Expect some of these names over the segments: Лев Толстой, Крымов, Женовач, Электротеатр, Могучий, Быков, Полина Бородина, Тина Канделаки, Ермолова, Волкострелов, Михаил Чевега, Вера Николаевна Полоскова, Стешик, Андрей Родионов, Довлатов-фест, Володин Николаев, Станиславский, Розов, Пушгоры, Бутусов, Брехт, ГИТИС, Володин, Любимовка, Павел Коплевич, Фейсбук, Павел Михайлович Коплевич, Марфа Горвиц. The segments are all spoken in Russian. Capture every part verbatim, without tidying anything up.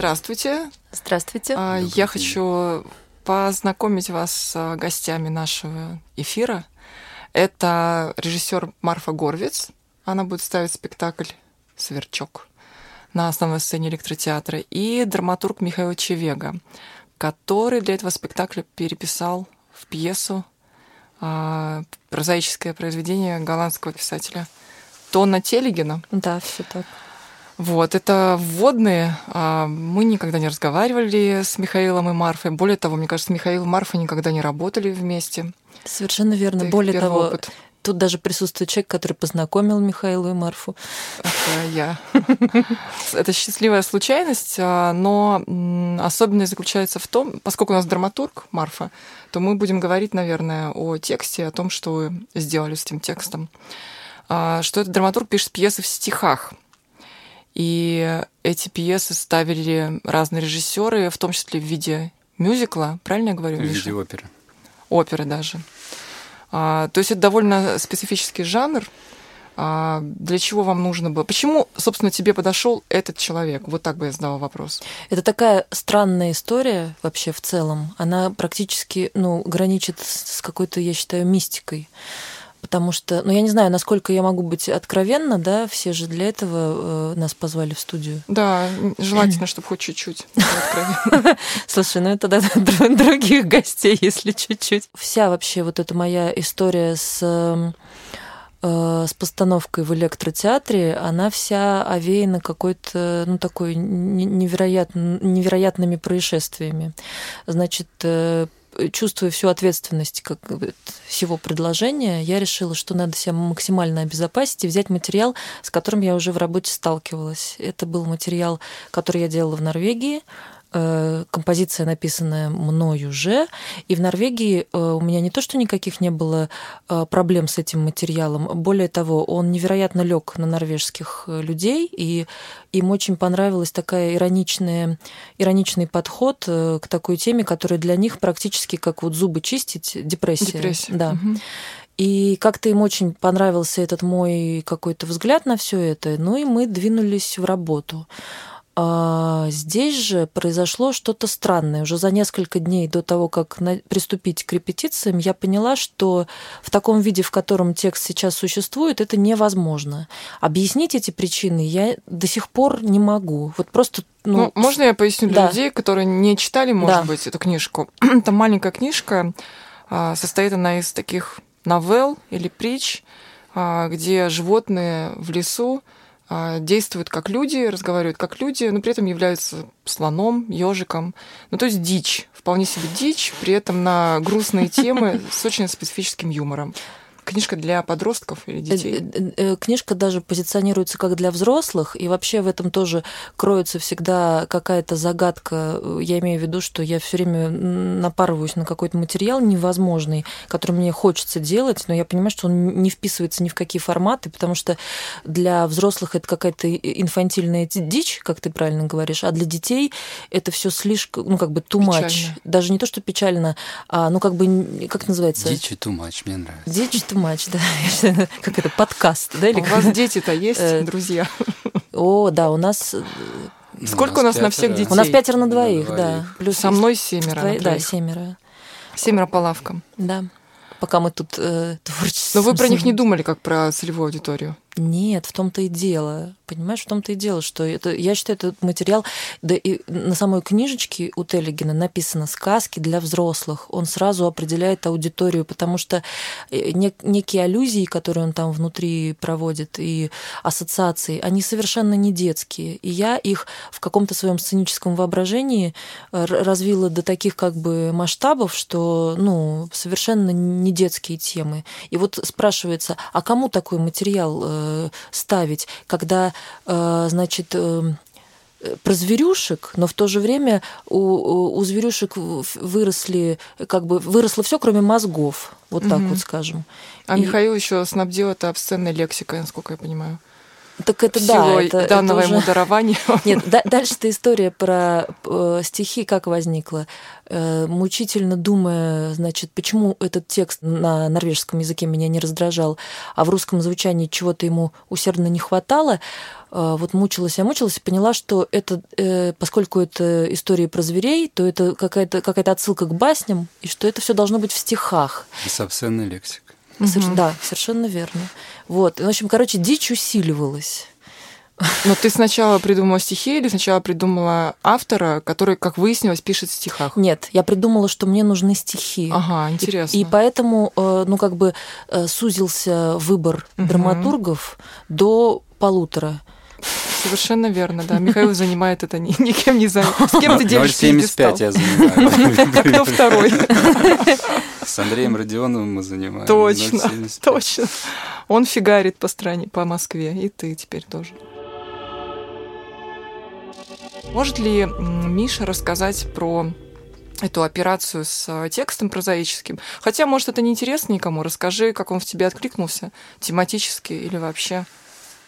Здравствуйте. Здравствуйте. Я хочу познакомить вас с гостями нашего эфира. Это режиссер Марфа Горвиц. Она будет ставить спектакль «Сверчок» на основной сцене электротеатра. И драматург Михаил Чевега, который для этого спектакля переписал в пьесу а, прозаическое произведение голландского писателя Тоона Теллегена. Да, все так. Вот, это вводные. Мы никогда не разговаривали с Михаилом и Марфой. Более того, мне кажется, Михаил и Марфа никогда не работали вместе. Совершенно верно. Это Более того, опыт. Тут даже присутствует человек, который познакомил Михаила и Марфу. Это я. Это счастливая случайность, но особенность заключается в том, поскольку у нас драматург Марфа, то мы будем говорить, наверное, о тексте, о том, что вы сделали с этим текстом. Что этот драматург пишет пьесы в стихах. И эти пьесы ставили разные режиссеры, в том числе в виде мюзикла, правильно я говорю? В виде оперы. Оперы даже. А, то есть это довольно специфический жанр. А для чего вам нужно было? Почему, собственно, тебе подошел этот человек? Вот так бы я задала вопрос. Это такая странная история вообще в целом. Она практически, ну, граничит с какой-то, я считаю, мистикой. Потому что, ну, я не знаю, насколько я могу быть откровенна, да, все же для этого э, нас позвали в студию. Да, желательно, чтобы хоть чуть-чуть. Слушай, ну это тогда других гостей, если чуть-чуть. Вся вообще вот эта моя история с... с постановкой в электротеатре, она вся овеяна какой-то, ну, такой невероятно, невероятными происшествиями. Значит, чувствуя всю ответственность как всего предложения, я решила, что надо себя максимально обезопасить и взять материал, с которым я уже в работе сталкивалась. Это был материал, который я делала в Норвегии, композиция, написанная мною же. И в Норвегии у меня не то, что никаких не было проблем с этим материалом. Более того, он невероятно лег на норвежских людей, и им очень понравилась такая ироничная, ироничный подход к такой теме, которая для них практически как вот зубы чистить, депрессия. Депрессия. Да. Угу. И как-то им очень понравился этот мой какой-то взгляд на все это. Ну и мы двинулись в работу. Здесь же произошло что-то странное. Уже за несколько дней до того, как приступить к репетициям, я поняла, что в таком виде, в котором текст сейчас существует, это невозможно. Объяснить эти причины я до сих пор не могу. Вот просто... Ну, ну, можно я поясню для да. людей, которые не читали, может да. быть, эту книжку? Это маленькая книжка, состоит она из таких новелл или притч, где животные в лесу действуют как люди, разговаривают как люди, но при этом являются слоном, ежиком. Ну, то есть дичь, вполне себе дичь, при этом на грустные темы с очень специфическим юмором. Книжка для подростков или детей? Книжка даже позиционируется как для взрослых, и вообще в этом тоже кроется всегда какая-то загадка. Я имею в виду, что я все время напарываюсь на какой-то материал невозможный, который мне хочется делать, но я понимаю, что он не вписывается ни в какие форматы, потому что для взрослых это какая-то инфантильная дичь, как ты правильно говоришь, а для детей это все слишком, ну, как бы too much. Печально. Даже не то, что печально, а, ну, как бы, как называется? Дичь и too much, мне нравится. Дичь too матч, да, как это, подкаст, да? Или у вас дети-то есть, друзья? О, да, у нас... Сколько у нас на всех детей? У нас пятеро на двоих, да. Плюс со мной семеро. Да, семеро. Семеро по лавкам. Да. Пока мы тут э, творчество... Но вы про них не думали, как про целевую аудиторию? Нет, в том-то и дело. Понимаешь, в том-то и дело, что это, я считаю, этот материал... Да и на самой книжечке у Теллегена написано «Сказки для взрослых». Он сразу определяет аудиторию, потому что некие аллюзии, которые он там внутри проводит, и ассоциации, они совершенно не детские. И я их в каком-то своем сценическом воображении развила до таких как бы масштабов, что, ну, совершенно не детские темы. И вот спрашивается, а кому такой материал ставить, когда, значит, про зверюшек, но в то же время у, у зверюшек выросли, как бы выросло все, кроме мозгов, вот так угу. вот скажем. А И... Михаил еще снабдил это обсценной лексикой, насколько я понимаю. Так это да, это, данного это уже... ему дарования. Нет, да, дальше-то история про э, стихи как возникла. Э, мучительно думая, значит, почему этот текст на норвежском языке меня не раздражал, а в русском звучании чего-то ему усердно не хватало, э, вот мучилась я мучилась и поняла, что это, э, поскольку это история про зверей, то это какая-то, какая-то отсылка к басням, и что это все должно быть в стихах. И собственная лексика. Соверш... Mm-hmm. Да, совершенно верно. Вот. В общем, короче, дичь усиливалась. Но ты сначала придумала стихи или сначала придумала автора, который, как выяснилось, пишет в стихах? Нет, я придумала, что мне нужны стихи. Ага, интересно. И, и поэтому, ну, как бы сузился выбор mm-hmm. драматургов до полутора. Совершенно верно, да. Михаил занимает это никем не занято. С кем ты делишься? ноль семьдесят пять я занимаю. Как кто второй? С Андреем Родионовым мы занимаем. Точно, точно. Он фигарит по стране, по Москве, и ты теперь тоже. Может ли Миша рассказать про эту операцию с текстом прозаическим? Хотя, может, это неинтересно никому. Расскажи, как он в тебе откликнулся тематически или вообще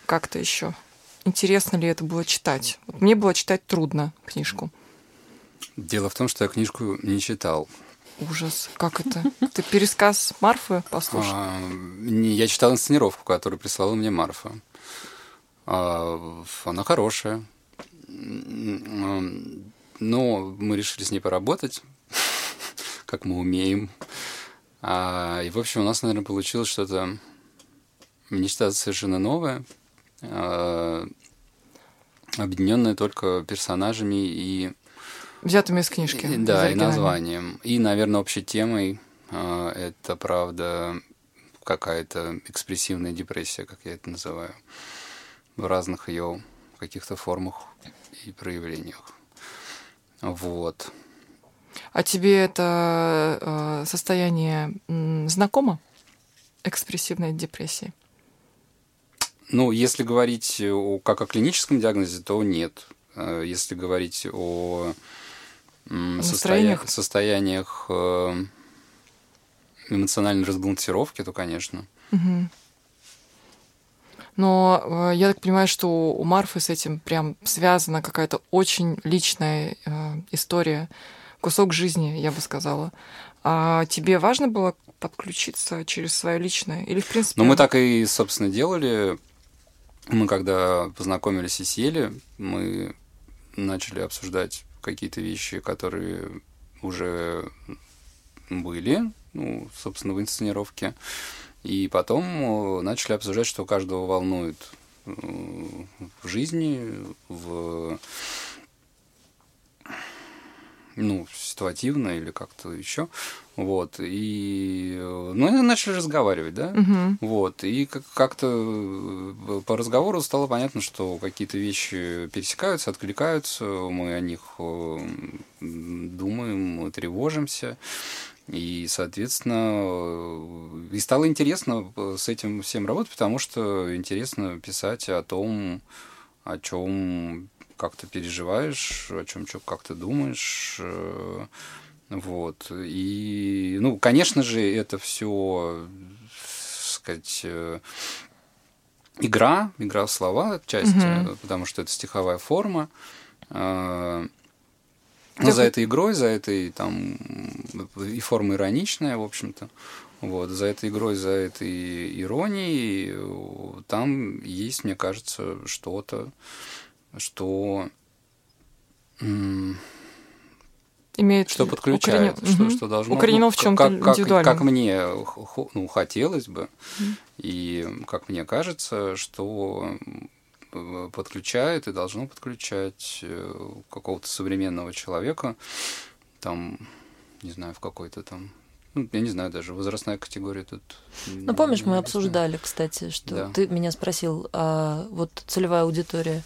как-то еще. Интересно ли это было читать? Вот мне было читать трудно книжку. Дело в том, что я книжку не читал. Ужас, как это? Ты пересказ Марфы послушал? А, я читал инсценировку, которую прислала мне Марфа. А, она хорошая. Но мы решили с ней поработать, как мы умеем. А, и, в общем, у нас, наверное, получилось что-то нечто совершенно новое, объединенные только персонажами и... Взятыми из книжки. И, да, и названием. И, наверное, общей темой это, правда, какая-то экспрессивная депрессия, как я это называю, в разных ее каких-то формах и проявлениях. Вот. А тебе это состояние знакомо? Экспрессивной депрессии? Ну, если говорить о, как о клиническом диагнозе, то нет. Если говорить о состояниях, состояниях эмоциональной разбалансировки, то, конечно. Угу. Но я так понимаю, что у Марфы с этим прям связана какая-то очень личная история, кусок жизни, я бы сказала. А тебе важно было подключиться через свое личное? Или, в принципе... Ну, мы так и, собственно, делали. Мы когда познакомились и сели, мы начали обсуждать какие-то вещи, которые уже были, ну, собственно, в инсценировке. И потом начали обсуждать, что каждого волнует в жизни, в, ну, ситуативно или как-то еще. Вот. И, ну, начали разговаривать, да? Uh-huh. Вот. И как-то по разговору стало понятно, что какие-то вещи пересекаются, откликаются, мы о них думаем, тревожимся. И, соответственно, и стало интересно с этим всем работать, потому что интересно писать о том, о чем как ты переживаешь, о чем как ты думаешь. Вот. И, ну, конечно же, это все, так сказать, игра, игра в слова отчасти, mm-hmm. потому что это стиховая форма. Но ты... за этой игрой, за этой там и форма ироничная, в общем-то, вот, за этой игрой, за этой иронией, там есть, мне кажется, что-то, что м- имеет что подключает, укорен... что, угу. что должно укоренено быть, в чем-то как, как, как мне ну, хотелось бы, угу. и как мне кажется, что подключает и должно подключать какого-то современного человека, там, не знаю, в какой-то там, ну, я не знаю, даже возрастная категория тут... Ну, помнишь, мы обсуждали, кстати, что да. ты меня спросил, а вот целевая аудитория...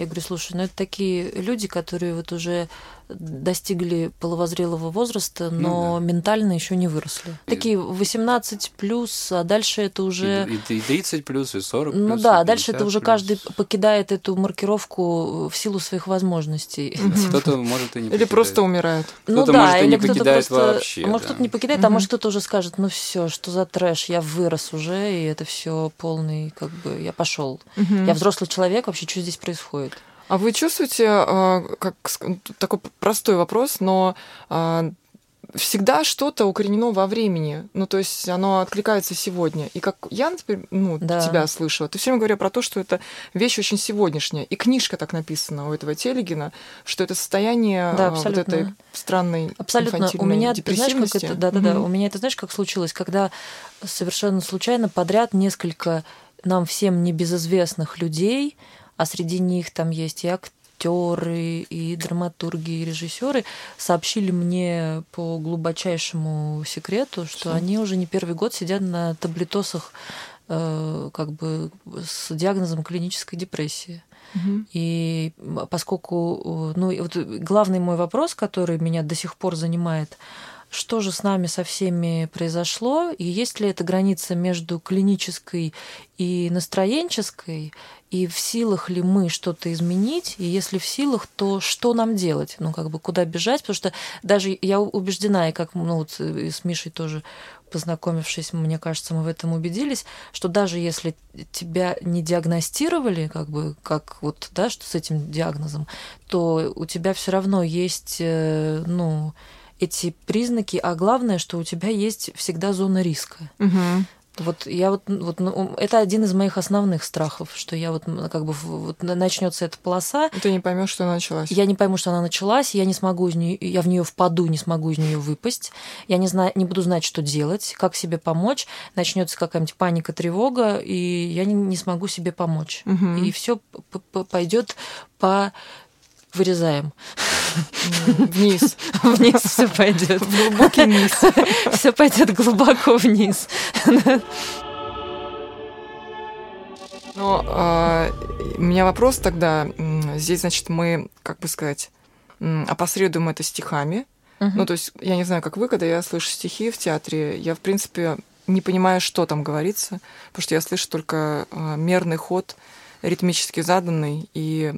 Я говорю, слушай, ну это такие люди, которые вот уже достигли половозрелого возраста, но ну, да. ментально еще не выросли. Такие восемнадцать плюс, а дальше это уже... И, и тридцать плюс, и сорок плюс. Ну да, а дальше это уже плюс. Каждый покидает эту маркировку в силу своих возможностей. Да, кто-то, может, и не покидает. Или просто умирает. Ну кто-то, да, может, и не покидает просто... вообще. Может, да. кто-то не покидает, угу. а может, кто-то уже скажет, ну все, что за трэш, я вырос уже, и это все полный, как бы, я пошел. Угу. Я взрослый человек, вообще, что здесь происходит? А вы чувствуете, как такой простой вопрос, но всегда что-то укоренено во времени, ну то есть оно откликается сегодня. И как я, например, ну, да. тебя слышала, ты все время говорила про то, что это вещь очень сегодняшняя. И книжка так написана у этого Теллегена, что это состояние да, вот этой странной абсолютно. Инфантильной у меня, депрессивности. Ты знаешь, как это, да, да, да. У меня это, знаешь, как случилось, когда совершенно случайно подряд несколько нам всем небезызвестных людей, а среди них там есть и актеры, и драматурги, и режиссеры, сообщили мне по глубочайшему секрету, что Все. Они уже не первый год сидят на таблетосах э, как бы с диагнозом клинической депрессии. Угу. И поскольку... Ну, вот главный мой вопрос, который меня до сих пор занимает, что же с нами со всеми произошло, и есть ли эта граница между клинической и настроенческой, и в силах ли мы что-то изменить, и если в силах, то что нам делать? Ну, как бы, куда бежать? Потому что даже я убеждена, и как ну, вот с Мишей тоже познакомившись, мне кажется, мы в этом убедились, что даже если тебя не диагностировали, как бы, как вот, да, что с этим диагнозом, то у тебя все равно есть, ну, эти признаки, а главное, что у тебя есть всегда зона риска. Угу. Вот я вот, вот ну, это один из моих основных страхов, что я вот как бы вот начнется эта полоса. Ты не поймешь, что она началась. Я не пойму, что она началась, я не смогу из нее, я в нее впаду, не смогу из нее выпасть. Я не знаю, не буду знать, что делать, как себе помочь. Начнется какая-нибудь паника, тревога, и я не, не смогу себе помочь. Угу. И все пойдет по вырезаем. Вниз. Вниз все пойдет. Глубокий низ. Все пойдет глубоко вниз. Ну, у меня вопрос тогда. Здесь, значит, мы, как бы сказать, опосредуем это стихами. Ну, то есть, я не знаю, как вы, когда я слышу стихи в театре, я, в принципе, не понимаю, что там говорится, потому что я слышу только мерный ход, ритмически заданный, и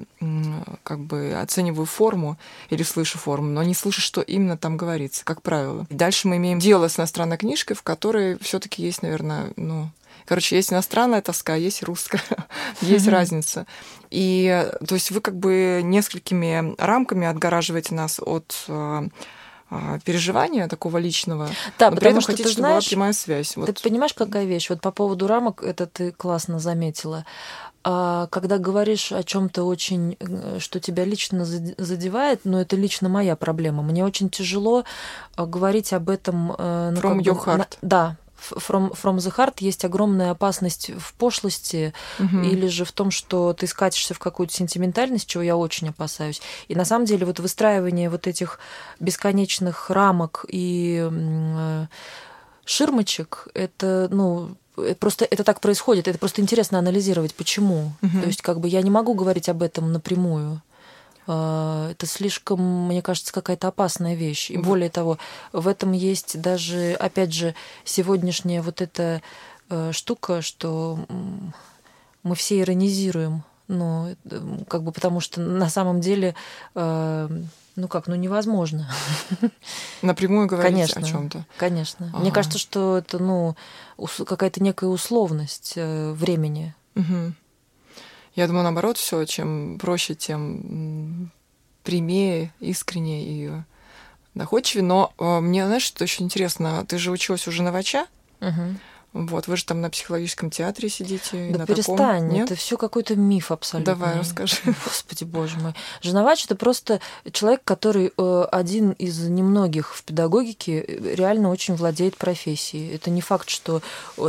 как бы оцениваю форму или слышу форму, но не слышу, что именно там говорится, как правило. Дальше мы имеем дело с иностранной книжкой, в которой все-таки есть, наверное, ну, короче, есть иностранная тоска, есть русская, есть разница. И то есть вы как бы несколькими рамками отгораживаете нас от переживания такого личного, да, но при этом хотите, чтобы была прямая связь. Вот. Ты понимаешь, какая вещь? Вот по поводу рамок, это ты классно заметила. Когда говоришь о чем-то очень, что тебя лично задевает, но это лично моя проблема. Мне очень тяжело говорить об этом. Ну, From your heart. На, да. From, from the heart есть огромная опасность в пошлости uh-huh. или же в том, что ты скатишься в какую-то сентиментальность, чего я очень опасаюсь. И на самом деле вот выстраивание вот этих бесконечных рамок и ширмочек, это, ну... Просто это так происходит, это просто интересно анализировать, почему. Угу. То есть как бы я не могу говорить об этом напрямую. Это слишком, мне кажется, какая-то опасная вещь. И более того, в этом есть даже, опять же, сегодняшняя вот эта штука, что мы все иронизируем. Ну, как бы потому что на самом деле... Ну как, ну невозможно. Напрямую говорить конечно, о чем-то. Конечно. А-а-а. Мне кажется, что это ну, какая-то некая условность времени. Угу. Я думаю, наоборот, все, чем проще, тем прямее, искреннее и доходчивее. Но мне, знаешь, что очень интересно, ты же училась у Женовача. Угу. Вот, вы же там на психологическом театре сидите. Да на перестань, таком... это все какой-то миф абсолютно. Давай, расскажи. Господи, боже мой. Женовач – это просто человек, который один из немногих в педагогике реально очень владеет профессией. Это не факт, что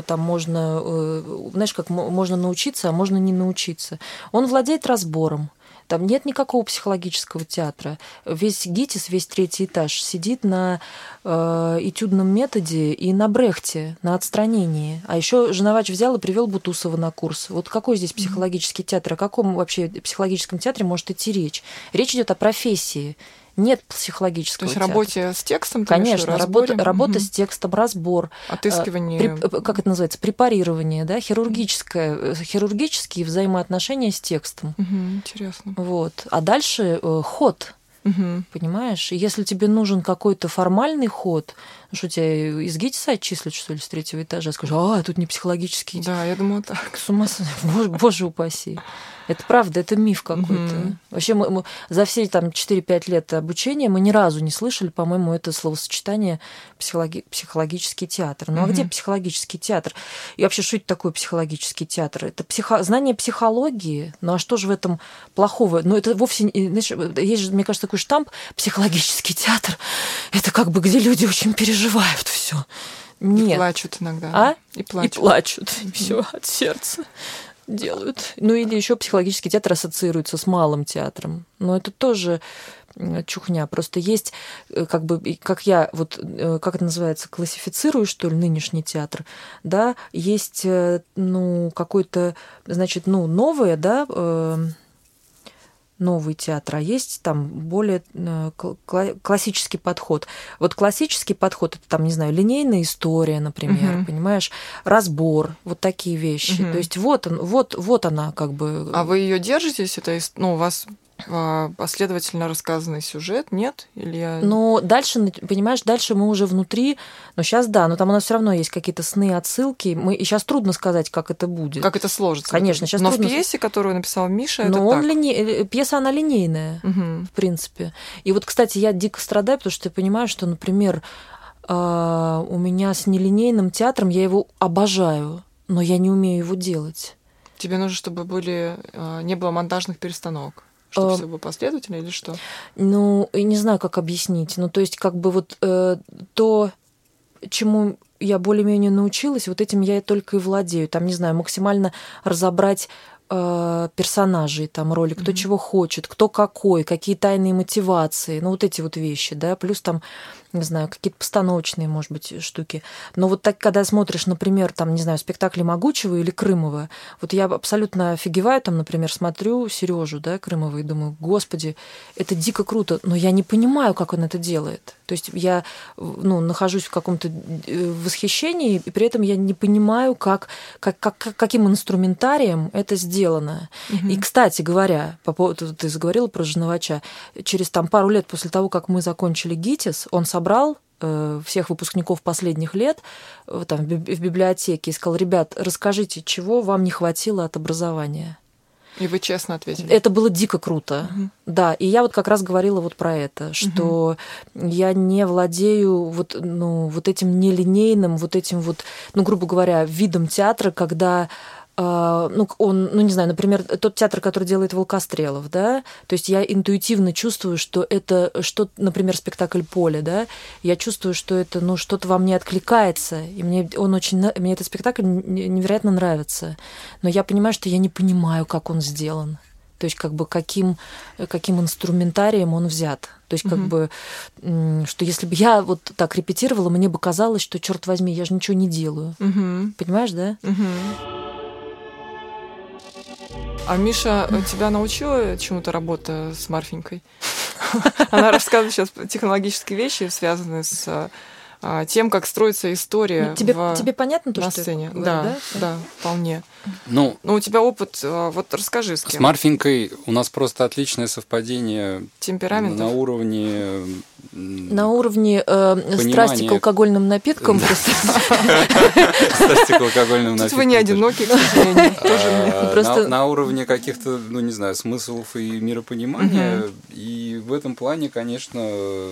там можно, знаешь, как можно научиться, а можно не научиться. Он владеет разбором. Там нет никакого психологического театра. Весь ГИТИС, весь третий этаж сидит на э, этюдном методе и на Брехте, на отстранении. А еще Женовач взял и привел Бутусова на курс. Вот какой здесь психологический театр? О каком вообще психологическом театре может идти речь? Речь идет о профессии. Нет психологического театра. То есть театра. Работе с текстом? Конечно, работа, работа угу. с текстом, разбор. Отыскивание. При, как это называется? Препарирование, да? Хирургическое, хирургические взаимоотношения с текстом. Угу, интересно. Вот. А дальше ход. Угу. Понимаешь? Если тебе нужен какой-то формальный ход, что тебя из ГИТИСа отчислят, что ли, с третьего этажа, скажут, а, тут не психологический. Да, я думаю, так. С ума сойти. Боже, боже упаси. Это правда, это миф какой-то. Mm-hmm. Вообще мы, мы за все там, четыре-пять лет обучения мы ни разу не слышали, по-моему, это словосочетание психологи- психологический театр. Ну mm-hmm. а где психологический театр? И вообще, что это такое психологический театр? Это психо- знание психологии. Ну а что же в этом плохого? Ну это вовсе... Знаешь, есть же, мне кажется, такой штамп «психологический театр». Это как бы где люди очень переживают все. Нет. И плачут иногда. А? И плачут. И плачут. Mm-hmm. Все от сердца. Делают. Ну, или еще психологический театр ассоциируется с малым театром. Но это тоже чухня. Просто есть, как бы, как я, вот, как это называется, классифицирую, что ли, нынешний театр, да, есть, ну, какой-то, значит, ну, новое, да, новый театр, а есть там более классический подход. Вот классический подход, это там, не знаю, линейная история, например, угу. понимаешь, разбор, вот такие вещи. Угу. То есть вот, он, вот, вот она как бы... А вы ее держитесь? Это, ну, у вас последовательно рассказанный сюжет, нет? Или я... Ну, дальше, понимаешь, дальше мы уже внутри, но сейчас да, но там у нас все равно есть какие-то сны, отсылки, мы... и сейчас трудно сказать, как это будет. Как это сложится. Конечно, сейчас но трудно... в пьесе, которую написал Миша, но это он так. Лине... Пьеса, она линейная, угу. в принципе. И вот, кстати, я дико страдаю, потому что я понимаю, что, например, у меня с нелинейным театром, я его обожаю, но я не умею его делать. Тебе нужно, чтобы были... не было монтажных перестановок. Чтобы все было последовательно или что? Ну, не знаю, как объяснить. Ну, то есть, как бы вот э, то, чему я более-менее научилась, вот этим я только и владею. Там, не знаю, максимально разобрать э, персонажей, там, роли, кто mm-hmm. чего хочет, кто какой, какие тайные мотивации. Ну, вот эти вот вещи, да. Плюс там, не знаю, какие-то постановочные, может быть, штуки. Но вот так, когда смотришь, например, там, не знаю, спектакли Могучего или Крымова, вот я абсолютно офигеваю, там, например, смотрю Сережу, да, Крымова, и думаю, господи, это дико круто, но я не понимаю, как он это делает. То есть я, ну, нахожусь в каком-то восхищении, и при этом я не понимаю, как, как, как, каким инструментарием это сделано. Угу. И, кстати говоря, по поводу, ты заговорила про Женовача, через там пару лет после того, как мы закончили ГИТИС, он собрал Собрал всех выпускников последних лет там, в библиотеке и сказал, ребят, расскажите, чего вам не хватило от образования. И вы честно ответили. Это было дико круто, угу. да. И я вот как раз говорила вот про это, что угу. я не владею вот, ну, вот этим нелинейным, вот этим вот, ну, грубо говоря, видом театра, когда... Ну, он, ну, не знаю, например, тот театр, который делает Волкострелов, да, то есть я интуитивно чувствую, что это, что, например, спектакль «Поле», да, я чувствую, что это, ну, что-то во мне откликается, и мне он очень, мне этот спектакль невероятно нравится, но я понимаю, что я не понимаю, как он сделан, то есть как бы каким, каким инструментарием он взят. То есть, как mm-hmm. бы, что если бы я вот так репетировала, мне бы казалось, что, черт возьми, я же ничего не делаю. Mm-hmm. Понимаешь, да? Mm-hmm. А Миша, тебя научила чему-то работа с Марфенькой? Она рассказывает сейчас технологические вещи, связанные с тем, как строится история тебе, в... тебе понятно, то, на что сцене. Говорю, да, да, да, вполне. Ну, ну, у тебя опыт, вот расскажи с кем. С Марфенькой у нас просто отличное совпадение на уровне... На уровне э, страсти к алкогольным напиткам. Страсти к алкогольным напиткам. Тут вы не одиноки, к сожалению. На уровне каких-то, ну не знаю, смыслов и миропонимания. И в этом плане, конечно,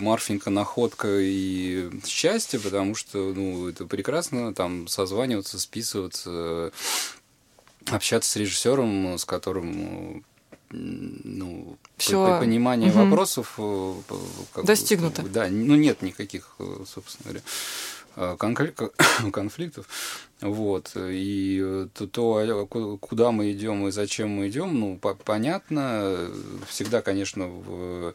Марфенька находка и счастье, потому что ну это прекрасно, там созваниваться, списываться, общаться с режиссером, с которым... Ну, всё. Понимание угу. вопросов... Достигнуто. Бы, да, ну нет никаких, собственно говоря, конфликтов. Вот. И то, то, куда мы идем и зачем мы идем, ну, понятно. Всегда, конечно, в,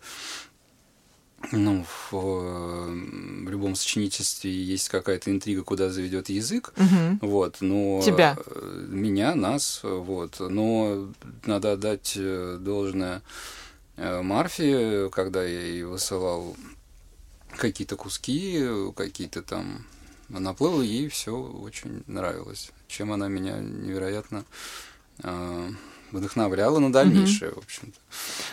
ну, в, в любом сочинительстве есть какая-то интрига, куда заведет язык. Угу. Вот, но тебя. Меня, нас. Вот. Но надо отдать должное Марфе, когда я ей высылал какие-то куски, какие-то там наплывы, ей все очень нравилось. Чем она меня невероятно э, вдохновляла на дальнейшее, mm-hmm. в общем-то.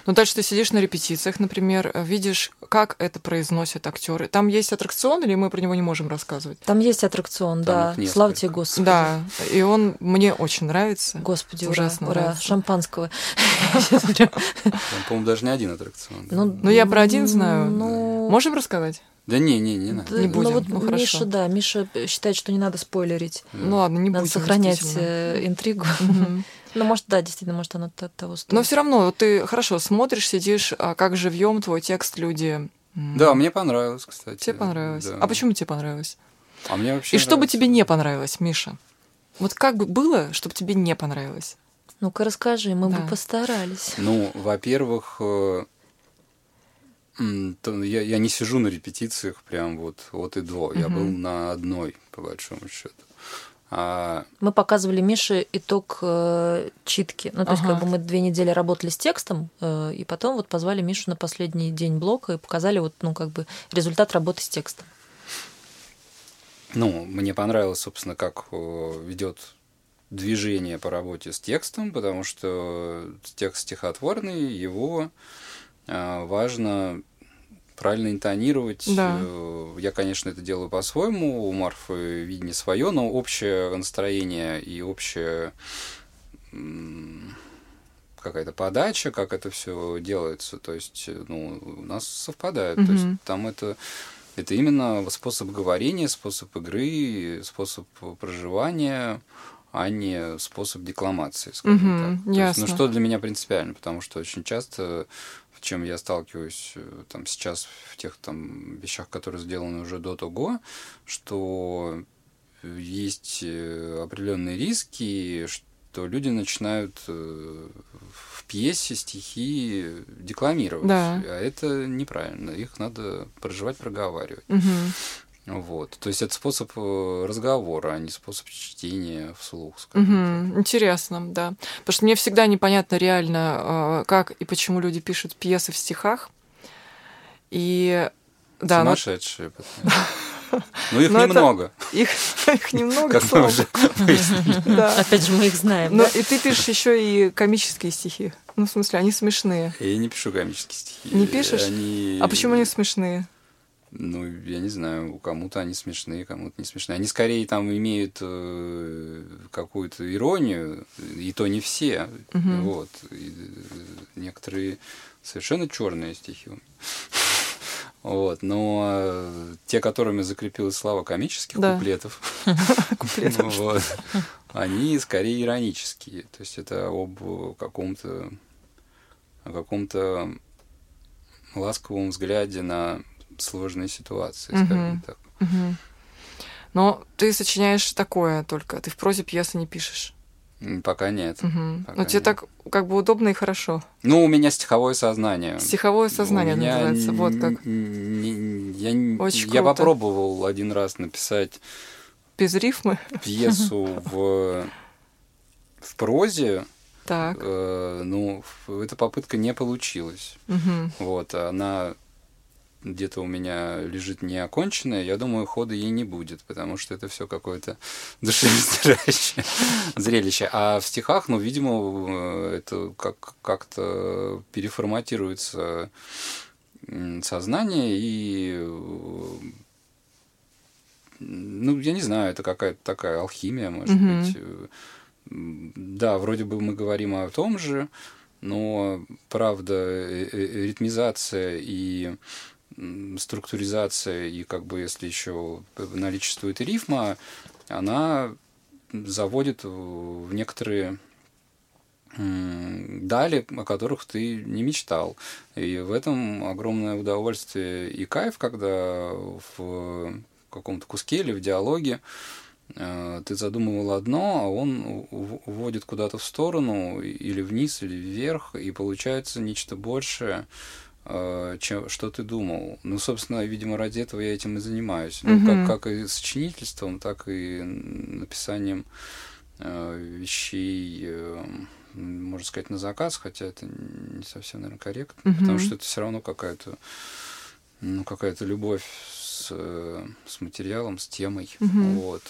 Ну, дальше ты сидишь на репетициях, например, видишь, как это произносят актеры. Там есть аттракцион, или мы про него не можем рассказывать? Там есть аттракцион, там да. Слава тебе, Господи. Да, и он мне очень нравится. Господи, ужасно. Ура, ура. Шампанского. По-моему, даже не один аттракцион. Ну, я про один знаю. Можем рассказать? Да не, не, не надо. Да, не будем. Ну, вот ну, Миша, хорошо. Да, Миша считает, что не надо спойлерить. Да. Ну ладно, не надо будем. Надо сохранять интригу. Mm-hmm. Ну, может, да, действительно, может, оно того стоит. Но все равно ты хорошо смотришь, сидишь, а как живьем твой текст люди... Да, мне понравилось, кстати. Тебе понравилось? Да. А почему тебе понравилось? А мне вообще И нравится. Что бы тебе не понравилось, Миша? Вот как бы было, чтобы тебе не понравилось? Ну-ка расскажи, мы да. бы постарались. Ну, во-первых... Я, я не сижу на репетициях прям вот от и до. Я угу. был на одной, по большому счету. А... Мы показывали Мише итог э, читки. Ну, то ага. есть, как бы мы две недели работали с текстом, э, и потом вот позвали Мишу на последний день блока и показали вот, ну, как бы результат работы с текстом. Ну, мне понравилось, собственно, как ведет движение по работе с текстом, потому что текст стихотворный, его... важно правильно интонировать. Да. Я, конечно, это делаю по-своему, у Марфы видение свое, но общее настроение и общая какая-то подача, как это все делается, то есть, ну, у нас совпадает. Mm-hmm. То есть там это, это именно способ говорения, способ игры, способ проживания, а не способ декламации, скажем mm-hmm. так. Есть, ну, что для меня принципиально, потому что очень часто... чем я сталкиваюсь там, сейчас в тех там, вещах, которые сделаны уже до того, что есть определенные риски, что люди начинают в пьесе стихи декламировать, да. а это неправильно, их надо проживать, проговаривать. Угу. Вот. То есть это способ разговора, а не способ чтения вслух. Угу. Интересно, да. Потому что мне всегда непонятно реально, как и почему люди пишут пьесы в стихах. И... Да, сумасшедшие. Но... Ну, их немного. Их немного, слава богу. Опять же, мы их знаем. Но и ты пишешь еще и комические стихи. Ну, в смысле, они смешные. Я не пишу комические стихи. Не пишешь? А почему они смешные? Ну, я не знаю, кому-то они смешные, кому-то не смешные. Они скорее там имеют э, какую-то иронию, и то не все. Mm-hmm. Вот. И, э, некоторые совершенно черные стихи. Вот. Но э, те, которыми закрепилась слава комических да. куплетов, они скорее иронические. То есть это об каком-то каком-то ласковом взгляде на сложные ситуации, uh-huh. скажем так. Uh-huh. Но ты сочиняешь такое только, ты в прозе пьесы не пишешь? Пока нет. Uh-huh. Пока Но тебе нет. так как бы удобно и хорошо. Ну, у меня стиховое сознание. Стиховое сознание называется, н- вот как. Н- я, Очень я попробовал один раз написать... Без рифмы? Пьесу в, в прозе. Так. Э- ну, эта попытка не получилась. Uh-huh. Вот, она... где-то у меня лежит неоконченное, я думаю, хода ей не будет, потому что это все какое-то душераздирающее зрелище. А в стихах, ну, видимо, это как- как-то переформатируется сознание, и, ну, я не знаю, это какая-то такая алхимия, может mm-hmm. быть. Да, вроде бы мы говорим о том же, но, правда, ритмизация и... структуризация, и как бы если еще наличествует и рифма, она заводит в некоторые дали, о которых ты не мечтал. И в этом огромное удовольствие и кайф, когда в каком-то куске или в диалоге ты задумывал одно, а он уводит куда-то в сторону, или вниз, или вверх, и получается нечто большее, чем, что ты думал. Ну, собственно, видимо, ради этого я этим и занимаюсь. Ну, mm-hmm. как, как и сочинительством, так и написанием вещей, можно сказать, на заказ, хотя это не совсем, наверное, корректно, mm-hmm. потому что это все равно какая-то, ну, какая-то любовь с, с материалом, с темой. Mm-hmm. Вот.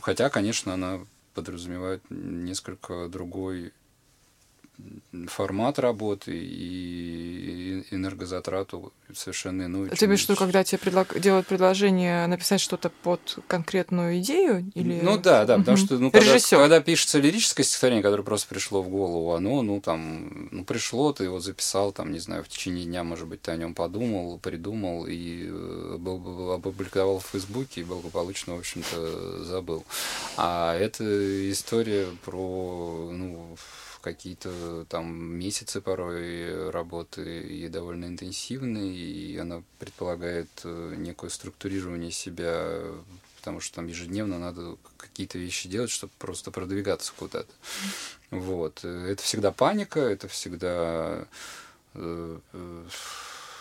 Хотя, конечно, она подразумевает несколько другой формат работы и энергозатрату совершенно иную. Ты имеешь в виду, когда тебе предлаг... делают предложение написать что-то под конкретную идею? Или... Ну да, да, угу. потому что ну, когда, когда пишется лирическое стихотворение, которое просто пришло в голову, оно, ну там, ну пришло, ты его записал, там, не знаю, в течение дня, может быть, ты о нем подумал, придумал и опубликовал в Фейсбуке и благополучно, в общем-то, забыл. А это история про, ну, какие-то там месяцы порой работы, и довольно интенсивные, и она предполагает некое структурирование себя, потому что там ежедневно надо какие-то вещи делать, чтобы просто продвигаться куда-то. Вот. Это всегда паника, это всегда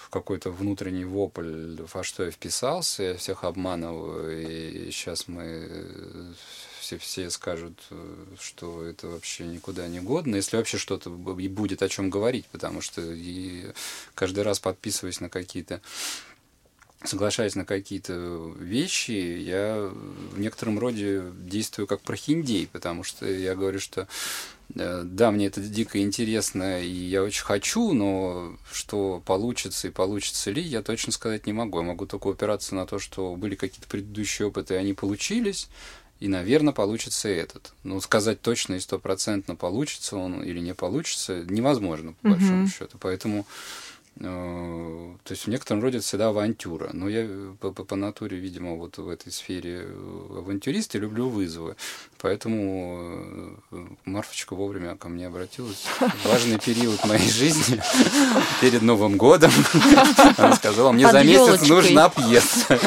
какой-то внутренний вопль, во что я вписался, я всех обманываю, и сейчас мы... все скажут, что это вообще никуда не годно, если вообще что-то и будет о чем говорить, потому что и каждый раз, подписываясь на какие-то, соглашаясь на какие-то вещи, я в некотором роде действую как прохиндей, потому что я говорю, что да, мне это дико интересно, и я очень хочу, но что получится и получится ли, я точно сказать не могу. Я могу только опираться на то, что были какие-то предыдущие опыты, и они получились, и, наверное, получится этот. Но сказать точно и стопроцентно, получится он или не получится, невозможно, по mm-hmm. большому счету. Поэтому, э, то есть, в некотором роде это всегда авантюра. Но я по, по натуре, видимо, вот в этой сфере авантюрист и люблю вызовы. Поэтому Марфочка вовремя ко мне обратилась. Важный период моей жизни перед Новым годом. Она сказала, мне за месяц нужна пьеса.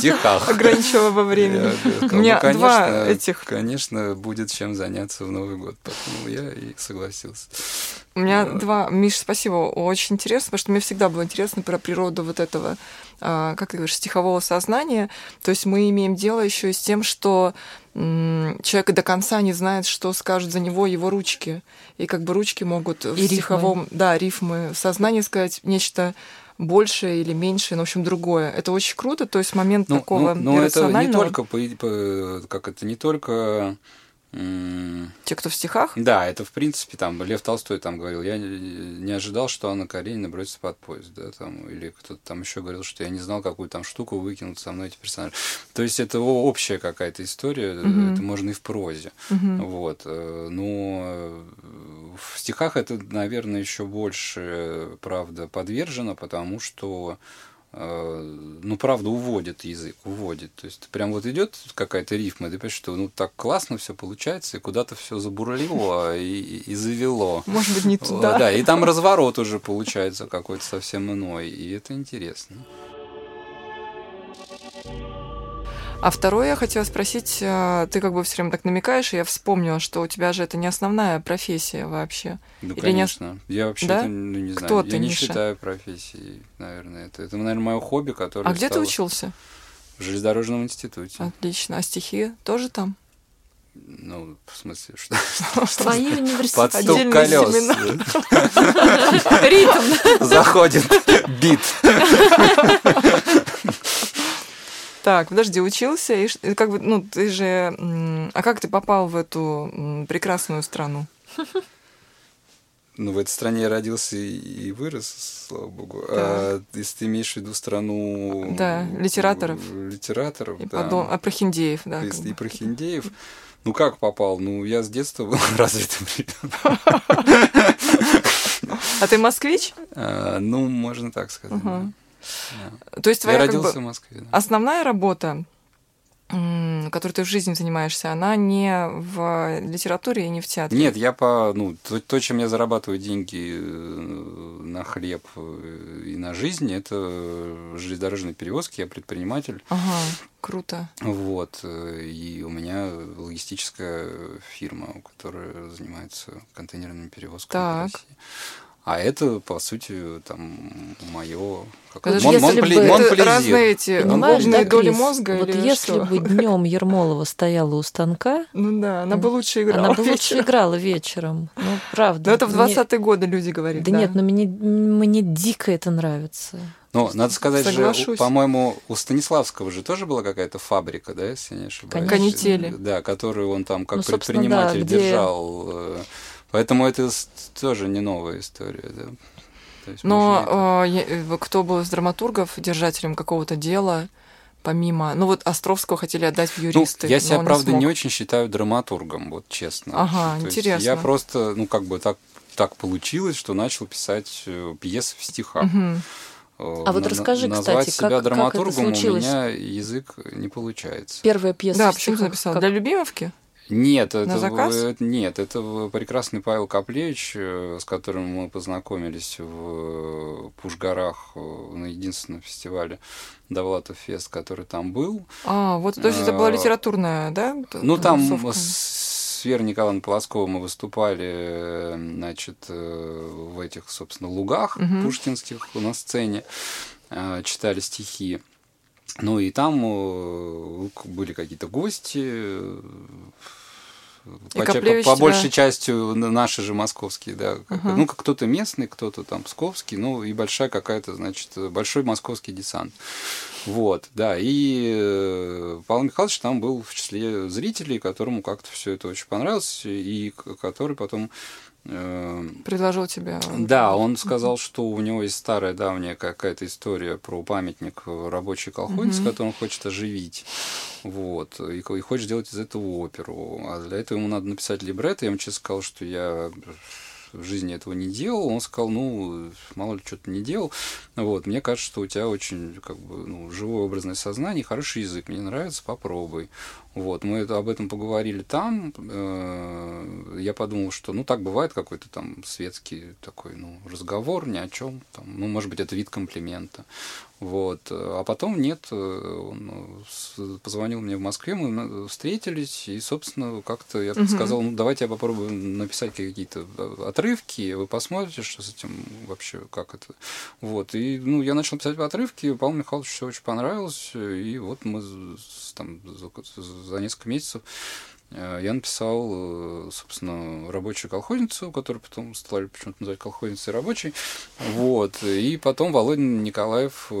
Стихах. Ограничила во времени. Я, я, у меня ну, два конечно, этих... Конечно, будет чем заняться в Новый год. Поэтому я и согласился. У меня вот. два... Миш, спасибо. Очень интересно, потому что мне всегда было интересно про природу вот этого, как ты говоришь, стихового сознания. То есть мы имеем дело еще и с тем, что человек до конца не знает, что скажут за него его ручки. И как бы ручки могут и в рифмы. стиховом... Да, рифмы. В сознании сказать нечто... большее или меньшее, ну, в общем, другое. Это очень круто, то есть момент ну, такого ну, но иррационального... это не только... Как это? Не только... Те, кто в стихах? Да, это, в принципе, там, Лев Толстой там говорил, я не ожидал, что Анна Каренина бросится под поезд, да, там, или кто-то там еще говорил, что я не знал, какую там штуку выкинут со мной эти персонажи. То есть, это общая какая-то история, mm-hmm. это можно и в прозе, mm-hmm. вот, но в стихах это, наверное, еще больше, правда, подвержено, потому что ну, правда, уводит язык, уводит. То есть, прям вот идет какая-то рифма, и ты понимаешь, что ну так классно все получается, и куда-то все забурлило и, и завело. Может быть, не туда. Да, и там разворот уже получается какой-то совсем иной, и это интересно. А второе я хотела спросить, ты как бы все время так намекаешь, и я вспомнила, что у тебя же это не основная профессия вообще. Да, или конечно. Не... Я вообще да? ну, не Кто знаю, ты, я не Миша? считаю профессией, наверное. Это, это наверное, мое хобби, которое А где стало... ты учился? В железнодорожном институте. Отлично. А стихи тоже там? Ну, в смысле, что? Свои университеты. Под стук колёс. Ритм. Заходит бит. Так, подожди, учился, и как бы, ну, ты же... А как ты попал в эту прекрасную страну? Ну, в этой стране я родился и вырос, слава богу. Да. А если ты имеешь в виду страну... Да, литераторов. Литераторов, и да. Подол... А прохиндеев, да. Если и прохиндеев. Ну, как попал? Ну, я с детства был развитым ребенком. А ты москвич? Ну, можно так сказать, да. То есть твоя, я родился как бы, в Москве, да. Основная работа, которой ты в жизни занимаешься, она не в литературе и не в театре? Нет, я по... Ну, то, то чем я зарабатываю деньги на хлеб и на жизнь, это железнодорожные перевозки, я предприниматель. Ага, круто. Вот, и у меня логистическая фирма, которая занимается контейнерными перевозками так. в России. А это, по сути, там, мое... Какое... Мон, монпли... бы... Монплезир. Разные эти умные доли мозга. Вот или если что? Бы днем Ермолова стояла у станка... Ну да, она бы лучше играла Она бы лучше играла вечером. Ну, правда. Но это в двадцатые мне... годы люди говорят. Да, да нет, но мне, мне дико это нравится. Ну, надо сказать, Соглашусь. Же, по-моему, у Станиславского же тоже была какая-то фабрика, да, если я не ошибаюсь? Канители. Да, которую он там как ну, предприниматель да, где... держал... Поэтому это тоже не новая история, да. То есть, но э, кто был из драматургов держателем какого-то дела, помимо... Ну вот Островского хотели отдать в юристы, ну, я себя, правда, не, не очень считаю драматургом, вот честно. Ага, то интересно. Есть я просто, ну как бы так, так получилось, что начал писать пьесы в стихах. Угу. А вот расскажи, кстати, как, как это случилось? У меня язык не получается. Первая пьеса да, в стихах. Да, почему ты написал? Как... Для Любимовки? Нет, это, нет, это прекрасный Павел Коплевич, с которым мы познакомились в Пушгорах на единственном фестивале Довлатов-фест, который там был. А, вот, то есть это была литературная, да? Ну, там с Верой Николаевной Полосковой мы выступали, значит, в этих, собственно, лугах угу. пушкинских на сцене, читали стихи. Ну и там были какие-то гости, по, Коплевич, по, по большей да. части наши же московские, да, угу. ну как кто-то местный, кто-то там псковский, ну и большая какая-то, значит, большой московский десант. Вот, да, и Павел Михайлович там был в числе зрителей, которому как-то все это очень понравилось, и который потом... Предложил тебе. Да, он сказал, что у него есть старая давняя какая-то история про памятник рабочей колхозницы, mm-hmm. который он хочет оживить. Вот, и, и хочет сделать из этого оперу. А для этого ему надо написать либретто. Я ему честно сказал, что я в жизни этого не делал. Он сказал, ну, мало ли, что-то не делал. Вот, мне кажется, что у тебя очень как бы, ну, живое образное сознание, хороший язык. Мне нравится, попробуй. Вот, мы об этом поговорили там. Я подумал, что ну так бывает какой-то там светский такой ну, разговор ни о чем. Там, ну, может быть, это вид комплимента. Вот. А потом нет, он позвонил мне в Москве, мы встретились, и, собственно, как-то я угу. сказал, ну давайте я попробую написать какие-то отрывки, вы посмотрите, что с этим вообще, как это. Вот. И ну, я начал писать отрывки, Павлу Михайловичу все очень понравилось, и вот мы там за несколько месяцев я написал, собственно, рабочую колхозницу, которую потом стали почему-то называть колхозницей рабочей. Вот. И потом Володин Николаев,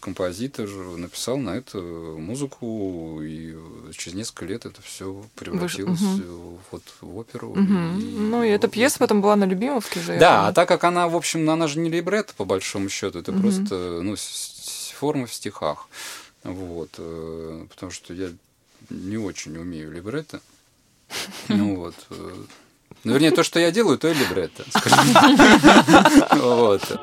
композитор, написал на это музыку, и через несколько лет это все превратилось угу. вот в оперу. Угу. И... Ну, и эта пьеса потом была на Любимовке же. Да, а так как она, в общем, она же не либретто, по большому счету, это угу. просто ну, форма в стихах. Вот. Потому что я не очень умею либретто. Ну вот. Ну, вернее, то, что я делаю, то и либретто. Вот.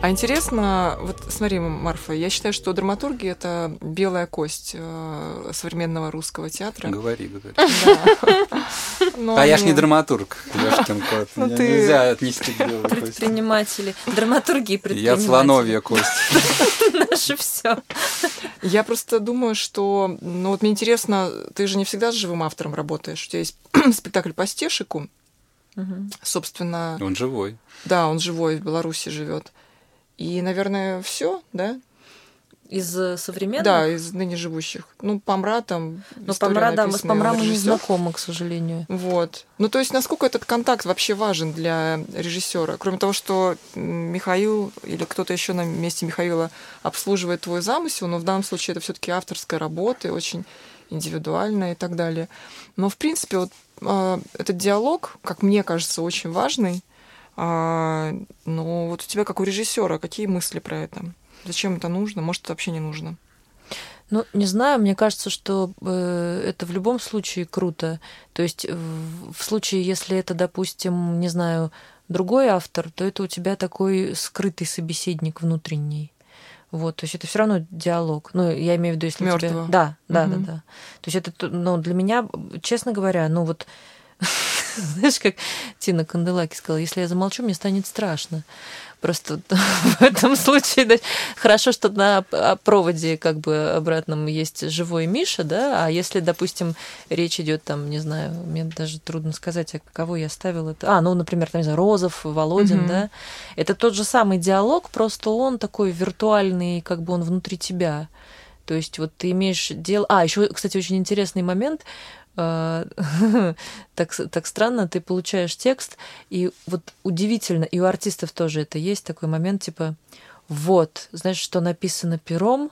А интересно, вот смотри, Марфа, я считаю, что драматурги – это белая кость современного русского театра. Говори, говори. А я ж не драматург. Нельзя отнести к белой кости. Предприниматели. Драматурги и предприниматели. Я слоновья кость. Наше все. Я просто думаю, что... Ну вот мне интересно, ты же не всегда с живым автором работаешь. У тебя есть спектакль по Стешику. Собственно... Он живой. Да, он живой, в Беларуси живет. И, наверное, все, да? Из современных? Да, из ныне живущих. Ну, Помра там... Ну, Помра, да, мы с Помром не знакомы, к сожалению. Вот. Ну, то есть, насколько этот контакт вообще важен для режиссера? Кроме того, что Михаил или кто-то еще на месте Михаила обслуживает твой замысел, но в данном случае это все-таки авторская работа, очень индивидуальная и так далее. Но, в принципе, вот э, этот диалог, как мне кажется, очень важный. А, ну, вот у тебя, как у режиссера, какие мысли про это? Зачем это нужно? Может, это вообще не нужно? Ну, не знаю, мне кажется, что э, это в любом случае круто. То есть в, в случае, если это, допустим, не знаю, другой автор, то это у тебя такой скрытый собеседник внутренний. Вот, то есть это все равно диалог. Ну, я имею в виду, если у тебя... Да, да, угу. да, да. То есть это, ну, для меня, честно говоря, ну вот... Знаешь, как Тина Канделаки сказала, если я замолчу, мне станет страшно. Просто в этом случае да, хорошо, что на проводе как бы обратном есть живой Миша, да, а если, допустим, речь идет там, не знаю, мне даже трудно сказать, а кого я ставила. А, ну, например, там, не знаю, Розов, Володин, mm-hmm. да. Это тот же самый диалог, просто он такой виртуальный, как бы он внутри тебя. То есть вот ты имеешь дело... А, еще, кстати, очень интересный момент... Так, так странно, ты получаешь текст, и вот удивительно, и у артистов тоже это есть такой момент, типа, вот, знаешь, что написано пером,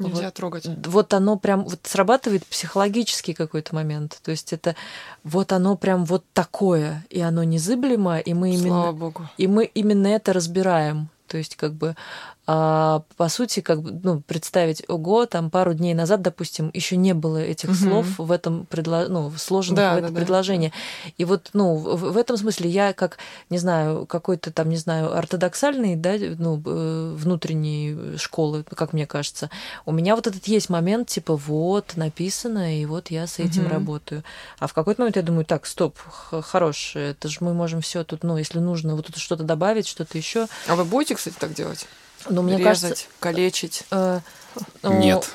нельзя вот, трогать. Вот оно прям вот срабатывает психологический какой-то момент. То есть это вот оно прям вот такое, и оно незыблемо, и мы именно, слава Богу. И мы именно это разбираем. То есть, как бы, а, по сути, как бы, ну, представить, ого, там пару дней назад, допустим, еще не было этих угу. слов в этом предложении, ну, сложенных да, в это да, предложение. Да. И вот, ну, в, в этом смысле я, как, не знаю, какой-то там, не знаю, ортодоксальный, да, ну, внутренней школы, как мне кажется, у меня вот этот есть момент, типа, вот, написано, и вот я с этим угу. работаю. А в какой-то момент я думаю, так, стоп, хорош, это же мы можем все тут, ну, если нужно, вот тут что-то добавить, что-то еще. А вы будете, кстати, так делать? Ну, мне Резать, кажется, калечить? Э, ну, нет.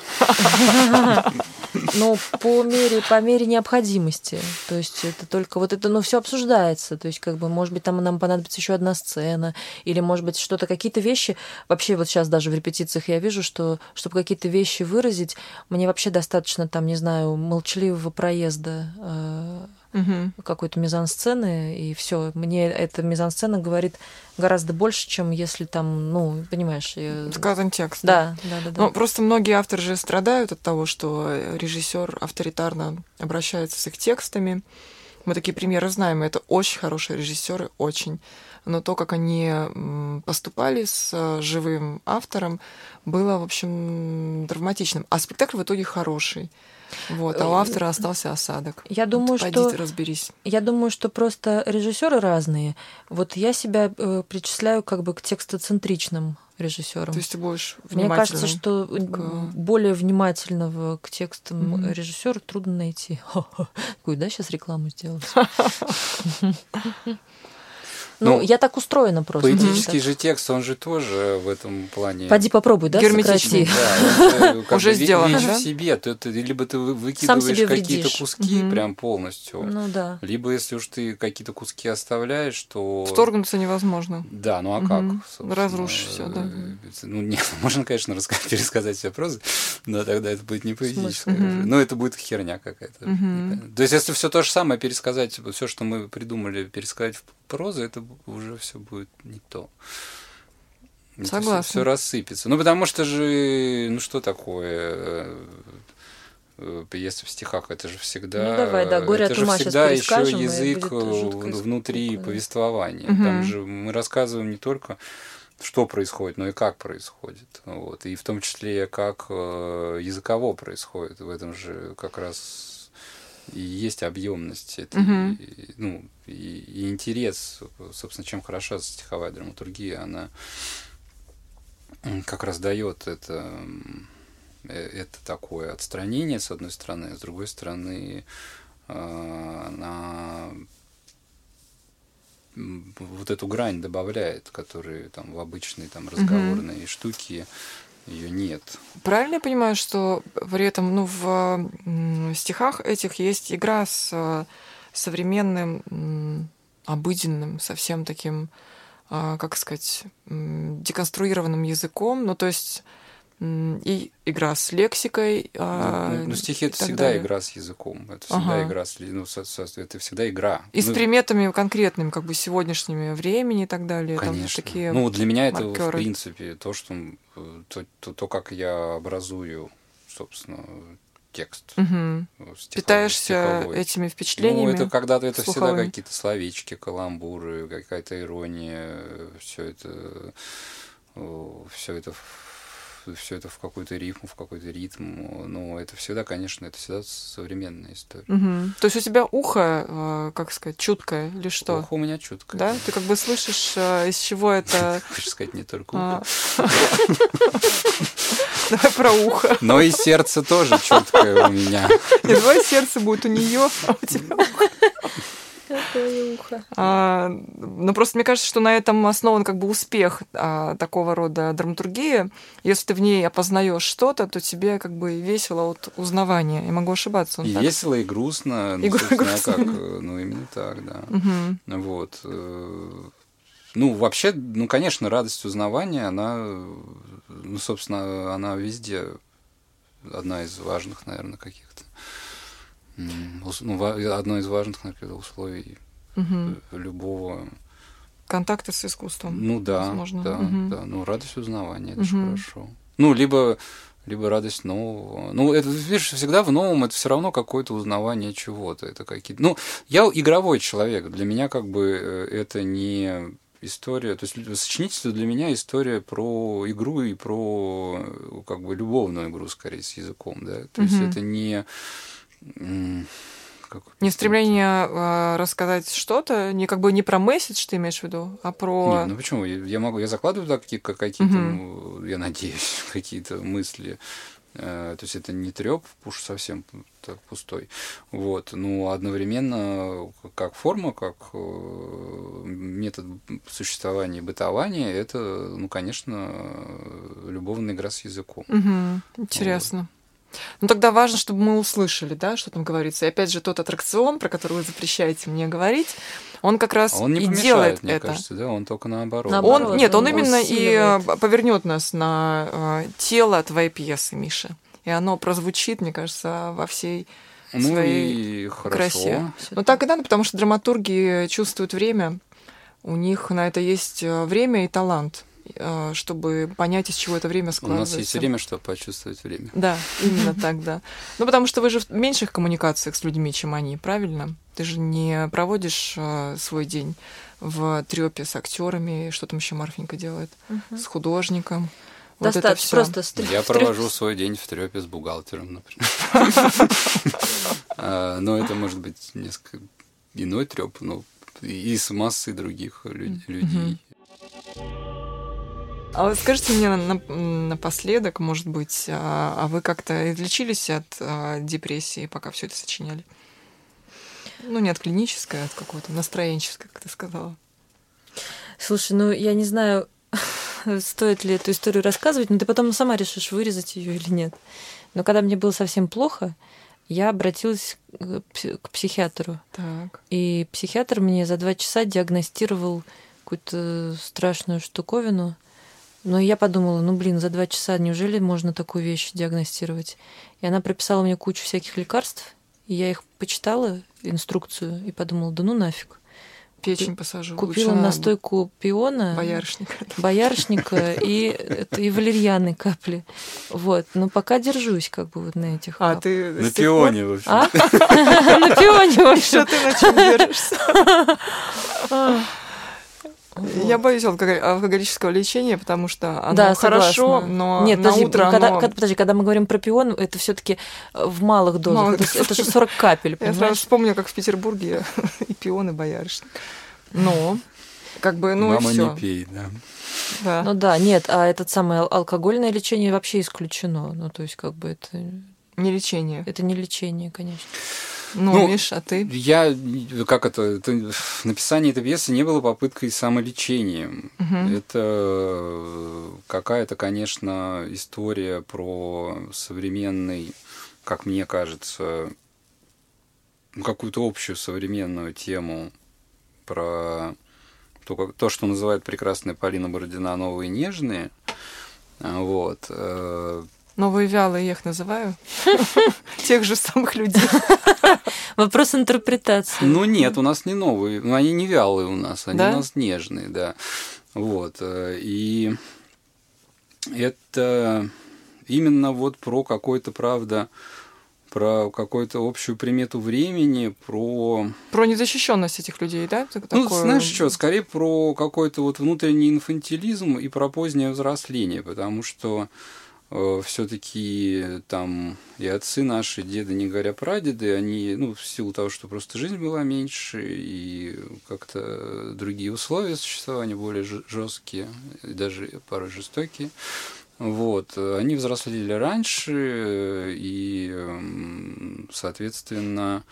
Ну, по мере, по мере необходимости. То есть это только вот это, ну, все обсуждается. То есть, как бы, может быть, там нам понадобится еще одна сцена, или, может быть, что-то, какие-то вещи. Вообще, вот сейчас даже в репетициях я вижу, что, чтобы какие-то вещи выразить, мне вообще достаточно, там, не знаю, молчаливого проезда, э, угу. какой-то мизансцены, и все. Мне эта мизансцена говорит гораздо больше, чем если там, ну, понимаешь... Сказан текст. Да, да, да. да, ну, да. Просто многие авторы же страдают от того, что режиссер авторитарно обращается с их текстами. Мы такие примеры знаем. Это очень хорошие режиссеры, очень. Но то, как они поступали с живым автором, было, в общем, травматичным. А спектакль в итоге хороший. Вот, а у автора остался осадок. Я думаю, вот, что, разберись. Я думаю, что просто режиссеры разные. Вот я себя э, причисляю как бы к текстоцентричным режиссерам. То есть ты будешь внимательным. Мне кажется, что к... более внимательного к текстам mm-hmm. режиссера трудно найти. Какую, да, сейчас рекламу сделать? Ну, ну, я так устроена просто. Поэтический так. же текст, он же тоже в этом плане... Пойди попробуй, да, сократи. Уже сделано, да? В себе. Либо ты выкидываешь какие-то куски прям полностью. Ну да. Либо если уж ты какие-то куски оставляешь, то... Вторгнуться невозможно. Да, ну а как? Разрушишь все, да. Ну нет, можно, конечно, пересказать все прозы, но тогда это будет не поэтическое. Но это будет херня какая-то. То есть если все то же самое пересказать, все, что мы придумали, пересказать в прозу, это уже все будет не то. Согласна. Все рассыпется. Ну, потому что же, ну что такое пьеса в стихах? Это же всегда... Ну, давай, да, горе от ума сейчас перескажем. Это же всегда еще язык внутри повествования. Угу. Там же мы рассказываем не только, что происходит, но и как происходит. Вот. И в том числе, как языково происходит. В этом же как раз... И есть объемность, это, угу. и, ну, и, и интерес, собственно, чем хороша стиховая драматургия, она как раз дает это, это такое отстранение, с одной стороны, с другой стороны, она вот эту грань добавляет, которую там в обычные там, разговорные угу. штуки. Ее нет. Правильно я понимаю, что при этом, ну, в стихах этих есть игра с современным, обыденным, совсем таким, как сказать, деконструированным языком, ну, то есть и игра с лексикой. Ну, ну стихи — это всегда далее. Игра с языком, это всегда ага. игра с, ну, это всегда игра. И ну, с приметами конкретными, как бы сегодняшними времени и так далее. Конечно. Там такие ну, для меня маркеры. Это, в принципе, то, что то, то, то как я образую, собственно, текст. Угу. Стиховый, питаешься стиховой. Этими впечатлениями? Ну, это когда-то это слуховыми. Всегда какие-то словечки, каламбуры, какая-то ирония, все это, все это все это в какую-то рифму, в какой-то ритм. Но это всегда, конечно, это всегда современная история. Угу. То есть у тебя ухо, как сказать, чуткое или что? Ухо у меня чуткое. Да? Ты как бы слышишь, из чего это... Хочешь сказать, не только ухо. Давай про ухо. Но и сердце тоже чуткое у меня. Нет, давай сердце будет у нее, а у тебя ухо. Какое ухо. А, ну, просто мне кажется, что на этом основан как бы успех а, такого рода драматургии. Если ты в ней опознаешь что-то, то тебе как бы весело от узнавания. Я могу ошибаться. И так. Весело, и грустно. И ну, грустно. Как, ну, именно так, да. Угу. Вот. Ну, вообще, ну, конечно, радость узнавания, она, ну, собственно, она везде одна из важных, наверное, каких-то. Ну, одно из важных, например, условий угу. любого... Контакта с искусством. Ну, да, возможно. Да, угу. да. Ну, радость узнавания, это угу. же хорошо. Ну, либо, либо радость нового. Ну, это, видишь, всегда в новом, это все равно какое-то узнавание чего-то. Это какие-то... Ну, я игровой человек, для меня как бы это не... история, то есть сочинительство для меня история про игру и про как бы любовную игру, скорее, с языком, да, то mm-hmm. есть это не... Как, не стремление э, рассказать что-то, не, как бы не про месседж ты имеешь в виду, а про... Нет, ну почему, я могу, я закладываю туда какие-то, какие-то mm-hmm. ну, я надеюсь, какие-то мысли, э, то есть это не трёп, уж совсем так, пустой, вот, но одновременно как форма, как... метод существования и бытования, это, ну, конечно, любовная игра с языком. Угу, интересно. Вот. Ну, тогда важно, чтобы мы услышали, да, что там говорится. И опять же, тот аттракцион, про который вы запрещаете мне говорить, он как раз он не и помешает, делает мне это. Кажется, да, он только наоборот. наоборот он, нет, он, он именно усиливает. И повернет нас на тело твоей пьесы, Миша. И оно прозвучит, мне кажется, во всей... Ну и хорошо. Ну так и надо, потому что драматурги чувствуют время, у них на это есть время и талант, чтобы понять, из чего это время складывается. У нас есть время, чтобы почувствовать время. Да, именно так, да. Ну потому что вы же в меньших коммуникациях с людьми, чем они, правильно? Ты же не проводишь свой день в трёпе с актерами, что там еще Марфенька делает, с художником. Вот достаточно просто стрёп. Я провожу свой день в трёпе с бухгалтером, например. Но это может быть несколько иной трёп, но и с массой других людей. А вот скажите мне напоследок, может быть, а вы как-то излечились от депрессии, пока все это сочиняли? Ну, не от клинической, а от какой-то настроенческой, как ты сказала. Слушай, ну, я не знаю... Стоит ли эту историю рассказывать, но ты потом сама решишь, вырезать ее или нет. Но когда мне было совсем плохо, я обратилась к психиатру. Так. И психиатр мне за два часа диагностировал какую-то страшную штуковину. Но я подумала, ну, блин, за два часа неужели можно такую вещь диагностировать? И она прописала мне кучу всяких лекарств, и я их почитала, инструкцию, и подумала, да ну нафиг. Печень посажу. Купила настойку пиона, боярышника, боярышника и, и валерьяны капли. Вот. Но пока держусь как бы вот на этих каплях. А ты на пионе вообще. На пионе вообще. Что ты на чем держишься? Вот. Я боюсь алкоголического лечения, потому что оно да, хорошо, но нет, на подожди, утро когда, оно... Когда, подожди, когда мы говорим про пион, это все-таки в малых дозах. Малых это, это же сорок капель, понимаешь? Я сразу вспомню, как в Петербурге и пион, и боярышник. Но... Как бы, ну, мама и всё. Не пей, да. да. Ну да, нет, а этот самый алкогольное лечение вообще исключено. Ну то есть как бы это... Не лечение. Это не лечение, конечно. Ну, ну, Миш, а ты? Я, как это, это, написание этой пьесы не было попыткой самолечения. Угу. Это какая-то, конечно, история про современный, как мне кажется, какую-то общую современную тему про то, как, то что называет прекрасная Полина Бородина «Новые нежные». Вот. Новые вялые я их называю. Тех же самых людей. Вопрос интерпретации. Ну нет, у нас не новые. Ну, они не вялые у нас, они да? у нас нежные, да. Вот. И это именно вот про какой-то, правда, про какую-то общую примету времени, про... Про незащищенность этих людей, да? Такое... Ну, знаешь что, скорее про какой-то вот внутренний инфантилизм и про позднее взросление, потому что все-таки там и отцы наши, деды, не говоря прадеды, они, ну, в силу того, что просто жизнь была меньше, и как-то другие условия существования более жесткие, даже порой жестокие, вот, они взрослели раньше, и, соответственно,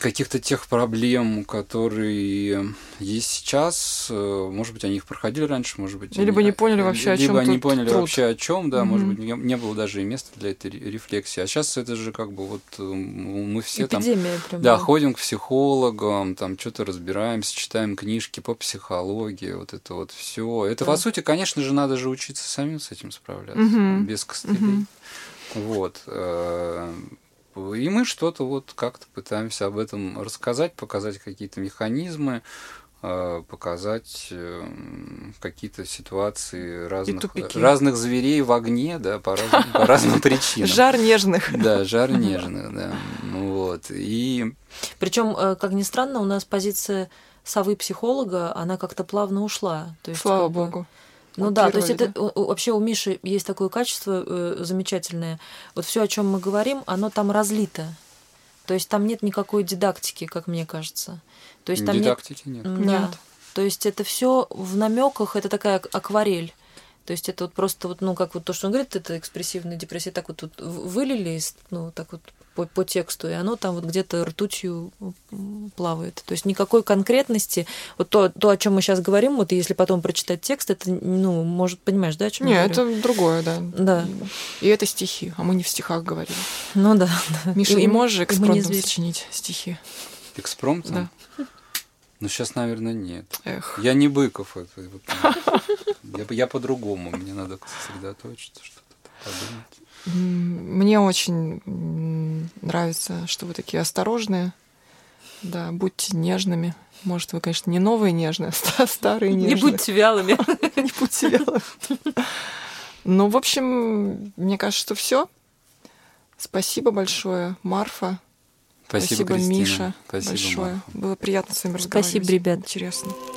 каких-то тех проблем, которые есть сейчас, может быть, они их проходили раньше, может быть, либо они, не поняли вообще, о чем либо они поняли труд. вообще о чем, да, mm-hmm. может быть, не, не было даже и места для этой рефлексии. А сейчас это же как бы вот мы все Эпидемия, там, прям, да, да, ходим к психологам, там что-то разбираемся, читаем книжки по психологии, вот это вот все. Это да. по сути, конечно же, надо же учиться самим с этим справляться, mm-hmm. без костылей. Mm-hmm. Вот. И мы что-то вот как-то пытаемся об этом рассказать, показать какие-то механизмы, показать какие-то ситуации разных, разных зверей в огне, да, по разным, по разным причинам. Жар нежных. Да, жар нежных, да. Вот. И... Причем, как ни странно, у нас позиция совы-психолога, она как-то плавно ушла. То есть, Слава как бы... Богу. Ну да, то есть это вообще у Миши есть такое качество э, замечательное. Вот все, о чем мы говорим, оно там разлито. То есть там нет никакой дидактики, как мне кажется. То есть, там дидактики нет. Нет. Да. То есть это все в намеках, это такая акварель. То есть это вот просто вот, ну, как вот то, что он говорит, это экспрессивная депрессия, так вот тут вылили, ну, так вот по, по тексту, и оно там вот где-то ртутью плавает. То есть никакой конкретности. Вот то, то о чем мы сейчас говорим, вот если потом прочитать текст, это, ну, может, понимаешь, да, о чем я говорю? Нет, это другое, да. Да. И это стихи, а мы не в стихах говорим. Ну да. Миша, не можешь экспромтом сочинить стихи? Экспромтом? Да. Ну, сейчас, наверное, нет. Эх. Я не Быков. Это, вот, я, я по-другому. Мне надо сосредоточиться, что-то подумать. Мне очень нравится, что вы такие осторожные. Да, будьте нежными. Может, вы, конечно, не новые нежные, а старые нежные. Не будьте вялыми. Не будьте вялыми. Ну, в общем, мне кажется, что все. Спасибо большое, Марфа. Спасибо, Спасибо Миша. Спасибо большое. Марфа. Было приятно с вами разговаривать. Спасибо, ребят. Интересно.